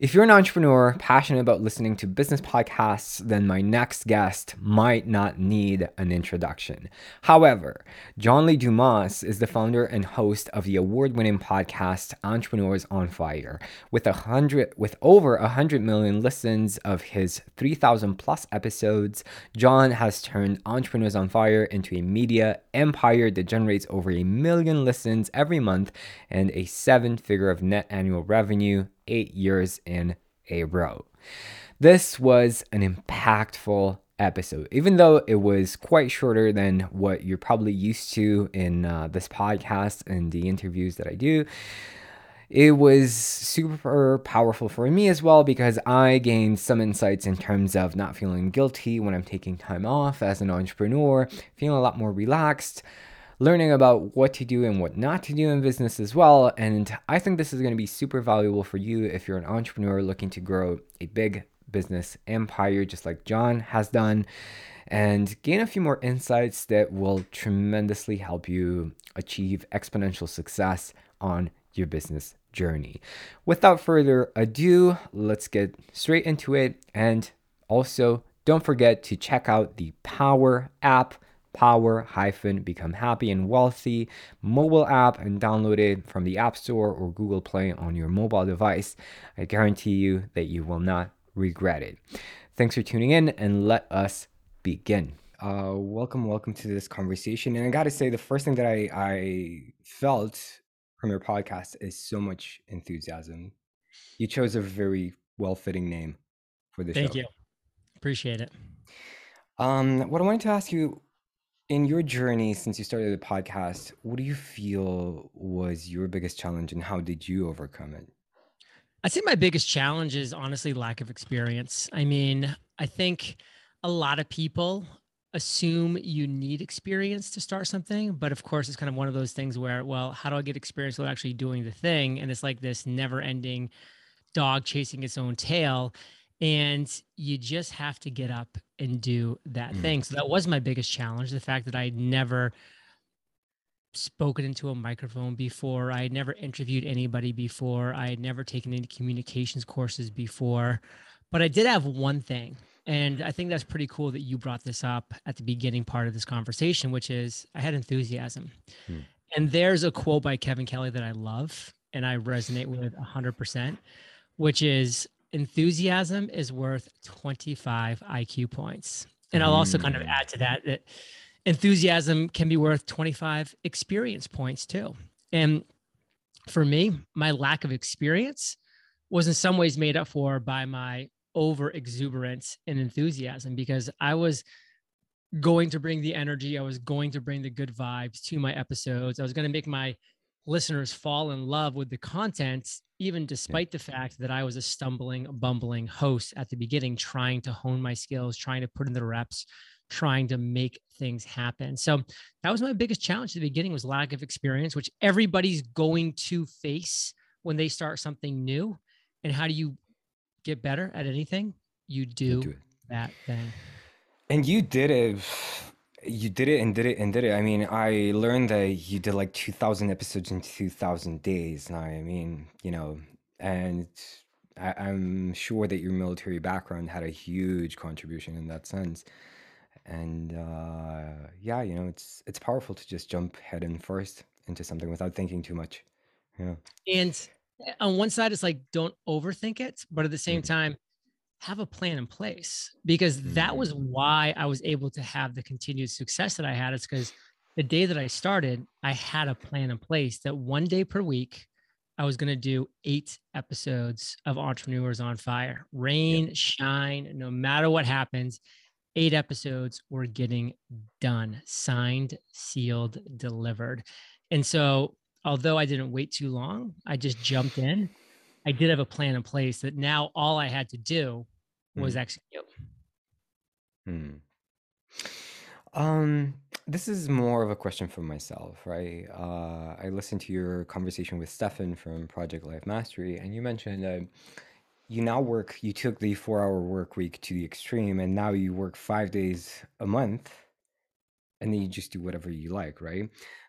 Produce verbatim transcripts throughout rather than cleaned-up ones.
If you're an entrepreneur passionate about listening to business podcasts, then my next guest might not need an introduction. However, John Lee Dumas is the founder and host of the award-winning podcast Entrepreneurs On Fire. With a hundred, with over one hundred million listens of his three thousand plus episodes, John has turned Entrepreneurs On Fire into a media empire that generates over a million listens every month and a seven-figure of net annual revenue eight years in a row. This was an impactful episode, even though it was quite shorter than what you're probably used to in uh, this podcast and the interviews that I do. It was super powerful for me as well, because I gained some insights in terms of not feeling guilty when I'm taking time off as an entrepreneur, feeling a lot more relaxed, learning about what to do and what not to do in business as well. And I think this is going to be super valuable for you if you're an entrepreneur looking to grow a big business empire, just like John has done, and gain a few more insights that will tremendously help you achieve exponential success on your business journey. Without further ado, let's get straight into it. And also, don't forget to check out the Power app. Power hyphen Become Happy and Wealthy mobile app, and download it from the App Store or Google Play on your mobile device. I guarantee you that you will not regret it. Thanks for tuning in, and let us begin. Uh, welcome, welcome to this conversation. And I got to say, the first thing that I, I felt from your podcast is so much enthusiasm. You chose a very well-fitting name for the show. Thank you. Appreciate it. Um, what I wanted to ask you, in your journey since you started the podcast, what do you feel was your biggest challenge, and how did you overcome it? I'd say my biggest challenge is honestly lack of experience. I mean, I think a lot of people assume you need experience to start something, but of course, it's kind of one of those things where, well, how do I get experience without actually doing the thing? And it's like this never-ending dog chasing its own tail. And you just have to get up and do that mm. thing. So that was my biggest challenge. The fact that I had never spoken into a microphone before. I had never interviewed anybody before. I had never taken any communications courses before, but I did have one thing. And I think that's pretty cool that you brought this up at the beginning part of this conversation, which is I had enthusiasm. Mm. And there's a quote by Kevin Kelly that I love and I resonate with a hundred percent, which is, enthusiasm is worth twenty-five I Q points. And I'll also kind of add to that that enthusiasm can be worth twenty-five experience points too. And for me, my lack of experience was in some ways made up for by my over exuberance and enthusiasm, because I was going to bring the energy. I was going to bring the good vibes to my episodes. I was going to make my listeners fall in love with the content, even despite the fact that I was a stumbling, bumbling host at the beginning, trying to hone my skills, trying to put in the reps, trying to make things happen. So that was my biggest challenge at the beginning, was lack of experience, which everybody's going to face when they start something new. And how do you get better at anything? You do, do that thing. And you did it. You did it and did it and did it. I mean, I learned that you did like two thousand episodes in two thousand days. Now, I mean, you know, and I, I'm sure that your military background had a huge contribution in that sense. And uh, yeah, you know, it's it's powerful to just jump head in first into something without thinking too much. You know? And on one side, it's like, don't overthink it. But at the same mm-hmm. time, have a plan in place, because that was why I was able to have the continued success that I had. It's because the day that I started, I had a plan in place that one day per week, I was going to do eight episodes of Entrepreneurs on Fire. Rain, yep. shine, no matter what happens, eight episodes were getting done, signed, sealed, delivered. And so although I didn't wait too long, I just jumped in. I did have a plan in place that now all I had to do was mm. execute. Mm. Um, this is more of a question for myself, right? Uh, I listened to your conversation with Stefan from Project Life Mastery, and you mentioned that you now work, you took the four hour work week to the extreme, and now you work five days a month, and then you just do whatever you like, right?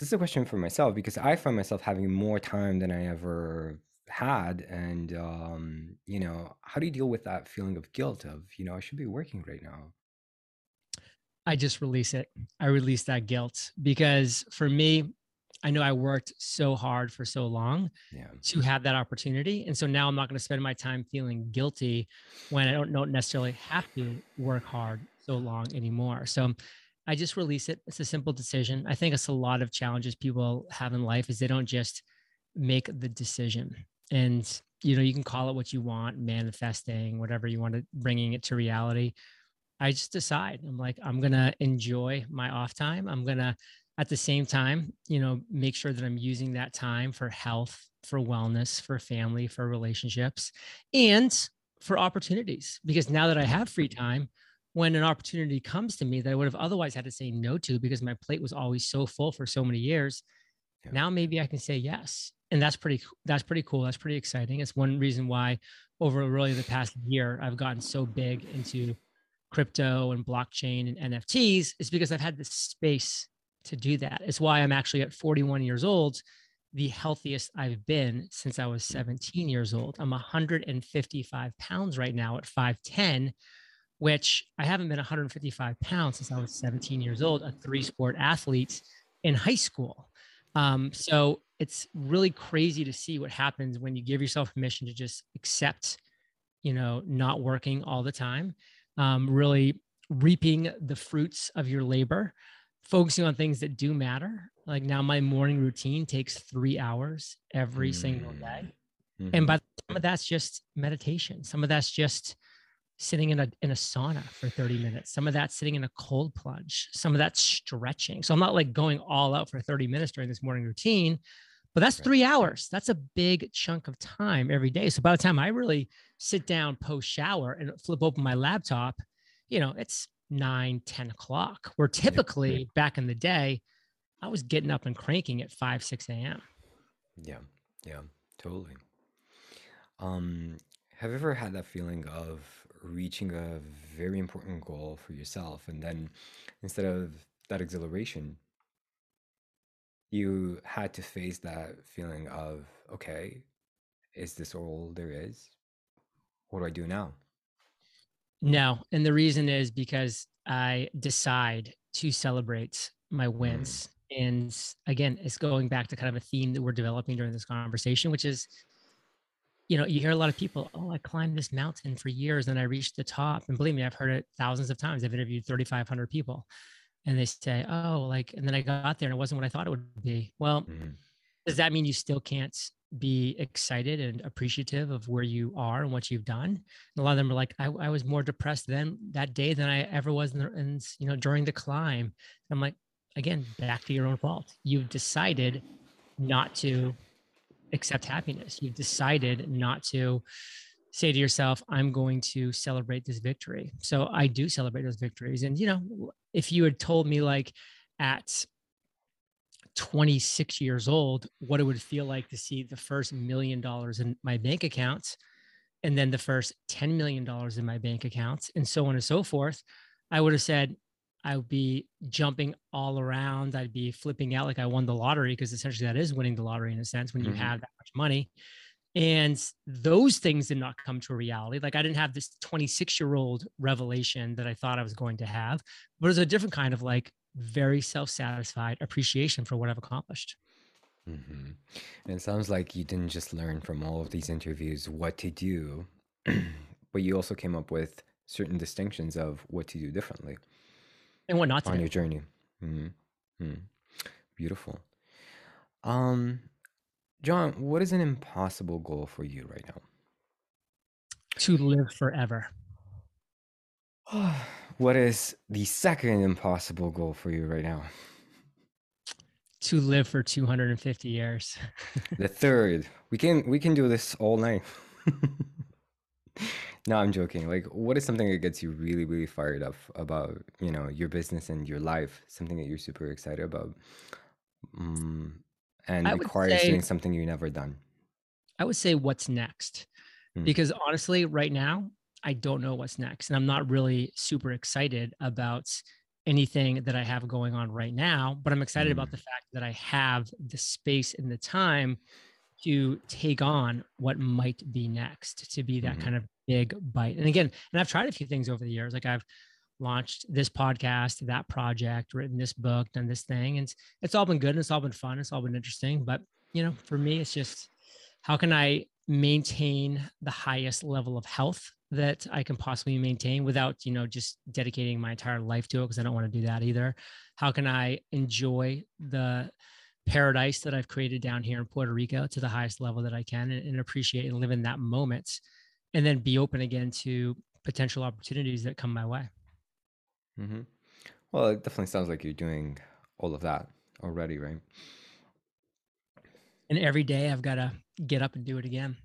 This is a question for myself, because I find myself having more time than I ever had. And, um, you know, how do you deal with that feeling of guilt of, you know, I should be working right now? I just release it. I release that guilt, because for me, I know I worked so hard for so long yeah. to have that opportunity. And so now I'm not going to spend my time feeling guilty when I don't, don't necessarily have to work hard so long anymore. So I just release it. It's a simple decision. I think it's a lot of challenges people have in life is they don't just make the decision. And, you know, you can call it what you want, manifesting, whatever you want to, bringing it to reality. I just decide, I'm like, I'm going to enjoy my off time. I'm going to, at the same time, you know, make sure that I'm using that time for health, for wellness, for family, for relationships, and for opportunities. Because now that I have free time, when an opportunity comes to me that I would have otherwise had to say no to because my plate was always so full for so many years, yeah. now maybe I can say yes. And that's pretty, that's pretty cool. That's pretty exciting. It's one reason why over really the past year, I've gotten so big into crypto and blockchain and N F Ts is because I've had this space to do that. It's why I'm actually at forty-one years old, the healthiest I've been since I was seventeen years old. I'm one hundred fifty-five pounds right now at five ten, which I haven't been one hundred fifty-five pounds since I was seventeen years old, a three sport athlete in high school. Um, so it's really crazy to see what happens when you give yourself permission to just accept, you know, not working all the time, um, really reaping the fruits of your labor, focusing on things that do matter. Like now my morning routine takes three hours every mm-hmm. single day. Mm-hmm. And by some of that's just meditation. Some of that's just sitting in a, in a sauna for thirty minutes. Some of that's sitting in a cold plunge. Some of that's stretching. So I'm not like going all out for thirty minutes during this morning routine, but that's right. three hours. That's a big chunk of time every day. So by the time I really sit down post shower and flip open my laptop, you know, it's nine, ten o'clock, where typically yeah. back in the day, I was getting up and cranking at five, six a m Yeah, yeah, totally. Um, have you ever had that feeling of reaching a very important goal for yourself, and then instead of that exhilaration, you had to face that feeling of, okay, is this all there is? What do I do now? No. And the reason is because I decide to celebrate my wins. And again, it's going back to kind of a theme that we're developing during this conversation, which is, you know, you hear a lot of people, oh, I climbed this mountain for years and I reached the top. And believe me, I've heard it thousands of times. I've interviewed three thousand five hundred people and they say, oh, like, and then I got there and it wasn't what I thought it would be. Well, mm-hmm. does that mean you still can't be excited and appreciative of where you are and what you've done? And a lot of them are like, I, I was more depressed then that day than I ever was in the, in, you know, during the climb. And I'm like, again, back to your own fault. You've decided not to accept happiness. You've decided not to say to yourself, I'm going to celebrate this victory. So I do celebrate those victories. And, you know, if you had told me like at twenty-six years old, what it would feel like to see the first million dollars in my bank account, and then the first ten million dollars in my bank account, and so on and so forth, I would have said, I would be jumping all around. I'd be flipping out like I won the lottery, because essentially that is winning the lottery in a sense when you mm-hmm. have that much money. And those things did not come to reality. Like I didn't have this twenty-six-year-old revelation that I thought I was going to have, but it was a different kind of like very self-satisfied appreciation for what I've accomplished. Mm-hmm. And it sounds like you didn't just learn from all of these interviews what to do, but you also came up with certain distinctions of what to do differently. And what not to do. On your journey. Mm-hmm. Mm-hmm. Beautiful. Um, John, what is an impossible goal for you right now? To live forever. What is the second impossible goal for you right now? To live for two hundred fifty years. The third, we can, we can do this all night. No, I'm joking. Like, what is something that gets you really, really fired up about, you know, your business and your life, something that you're super excited about, um, and I requires say, doing something you've never done? I would say what's next, mm. because honestly, right now, I don't know what's next. And I'm not really super excited about anything that I have going on right now, but I'm excited mm. about the fact that I have the space and the time to take on what might be next, to be that mm-hmm. kind of big bite. And again, and I've tried a few things over the years. Like I've launched this podcast, that project, written this book, done this thing. And it's, it's all been good. And it's all been fun. It's all been interesting. But, you know, for me, it's just, how can I maintain the highest level of health that I can possibly maintain without, you know, just dedicating my entire life to it? Because I don't want to do that either. How can I enjoy the paradise that I've created down here in Puerto Rico to the highest level that I can, and, and appreciate and live in that moment, and then be open again to potential opportunities that come my way. Mm-hmm. Well, it definitely sounds like you're doing all of that already, right? And every day I've got to get up and do it again.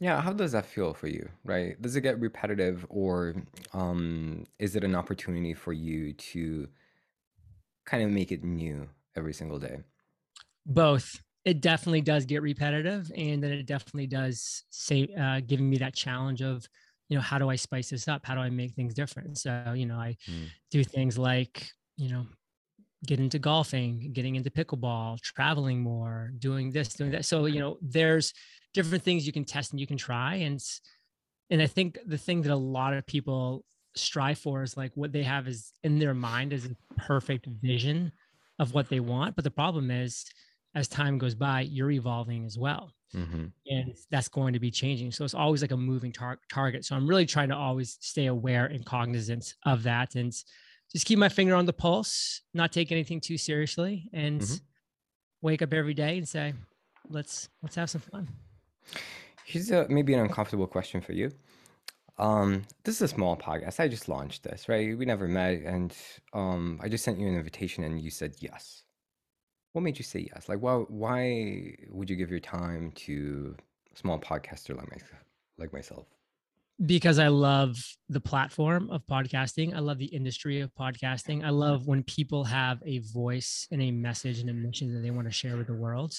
Yeah. How does that feel for you, right? Does it get repetitive, or um, is it an opportunity for you to kind of make it new every single day? Both. It definitely does get repetitive, and then it definitely does say, uh, giving me that challenge of, you know, how do I spice this up? How do I make things different? So, you know, I mm. do things like, you know, get into golfing, getting into pickleball, traveling more, doing this, doing that. So, you know, there's different things you can test and you can try. And, and I think the thing that a lot of people strive for is like what they have is in their mind is a perfect vision of what they want. But the problem is, as time goes by, you're evolving as well. Mm-hmm. And that's going to be changing. So it's always like a moving tar- target. So I'm really trying to always stay aware and cognizant of that, and just keep my finger on the pulse, not take anything too seriously, and mm-hmm. wake up every day and say, let's, let's have some fun. Here's a, maybe an uncomfortable question for you. Um, this is a small podcast. I just launched this, right? We never met. And, um, I just sent you an invitation and you said yes. What made you say yes? Like, why, why would you give your time to a small podcaster like myself, like myself? Because I love the platform of podcasting. I love the industry of podcasting. I love when people have a voice and a message and a mission that they want to share with the world.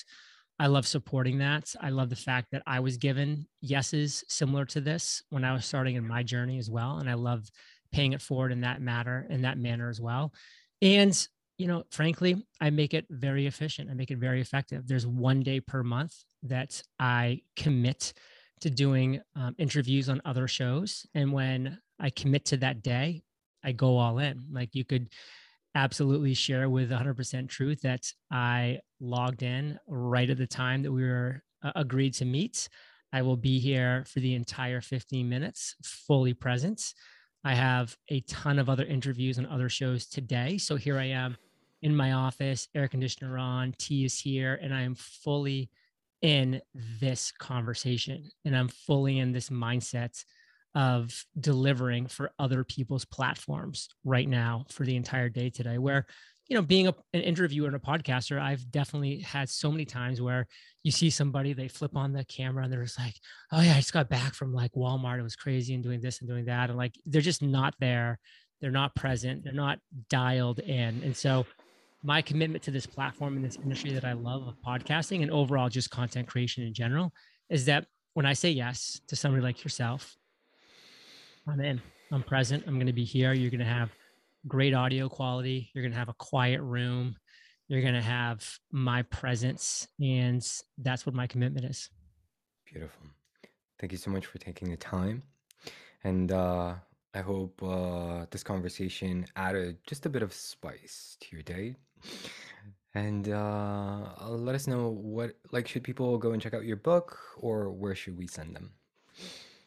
I love supporting that. I love the fact that I was given yeses similar to this when I was starting in my journey as well. And I love paying it forward in that matter, in that manner as well. And, you know, frankly, I make it very efficient. I make it very effective. There's one day per month that I commit to doing um, interviews on other shows. And when I commit to that day, I go all in. Like, you could absolutely share with one hundred percent truth that I logged in right at the time that we were uh, agreed to meet. I will be here for the entire fifteen minutes, fully present. I have a ton of other interviews and other shows today. So here I am in my office, air conditioner on, tea is here, and I am fully in this conversation. And I'm fully in this mindset of delivering for other people's platforms right now for the entire day today, where, you know, being a, an interviewer and a podcaster, I've definitely had so many times where you see somebody, they flip on the camera and they're just like, oh yeah, I just got back from like Walmart. It was crazy and doing this and doing that. And like, they're just not there. They're not present. They're not dialed in. And so my commitment to this platform and this industry that I love of podcasting and overall just content creation in general is that when I say yes to somebody like yourself, I'm in, I'm present, I'm going to be here. You're going to have great audio quality. You're going to have a quiet room. You're going to have my presence. And that's what my commitment is. Beautiful. Thank you so much for taking the time. And uh, I hope uh, this conversation added just a bit of spice to your day. And uh, let us know what, like, should people go and check out your book, or where should we send them?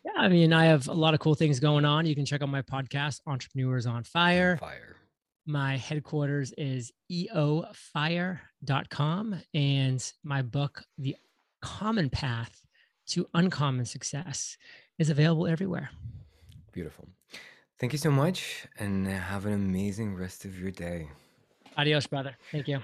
Yeah, I mean, I have a lot of cool things going on. You can check out my podcast, Entrepreneurs On Fire. On Fire. My headquarters is e o fire dot com. And my book, The Common Path to Uncommon Success, is available everywhere. Beautiful. Thank you so much, and have an amazing rest of your day. Adios, brother. Thank you.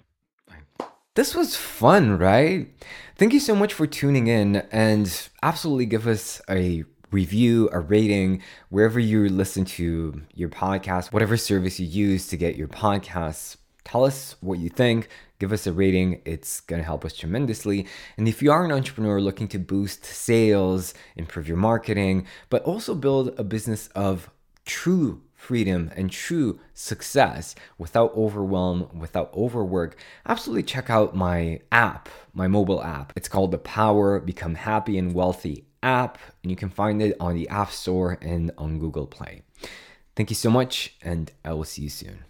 Bye. This was fun, right? Thank you so much for tuning in, and absolutely give us a review, a rating, wherever you listen to your podcast, whatever service you use to get your podcasts. Tell us what you think. Give us a rating. It's going to help us tremendously. And if you are an entrepreneur looking to boost sales, improve your marketing, but also build a business of true freedom and true success without overwhelm, without overwork, absolutely check out my app, my mobile app. It's called the Power Become Happy and Wealthy app, and you can find it on the App Store and on Google Play. Thank you so much, and I will see you soon.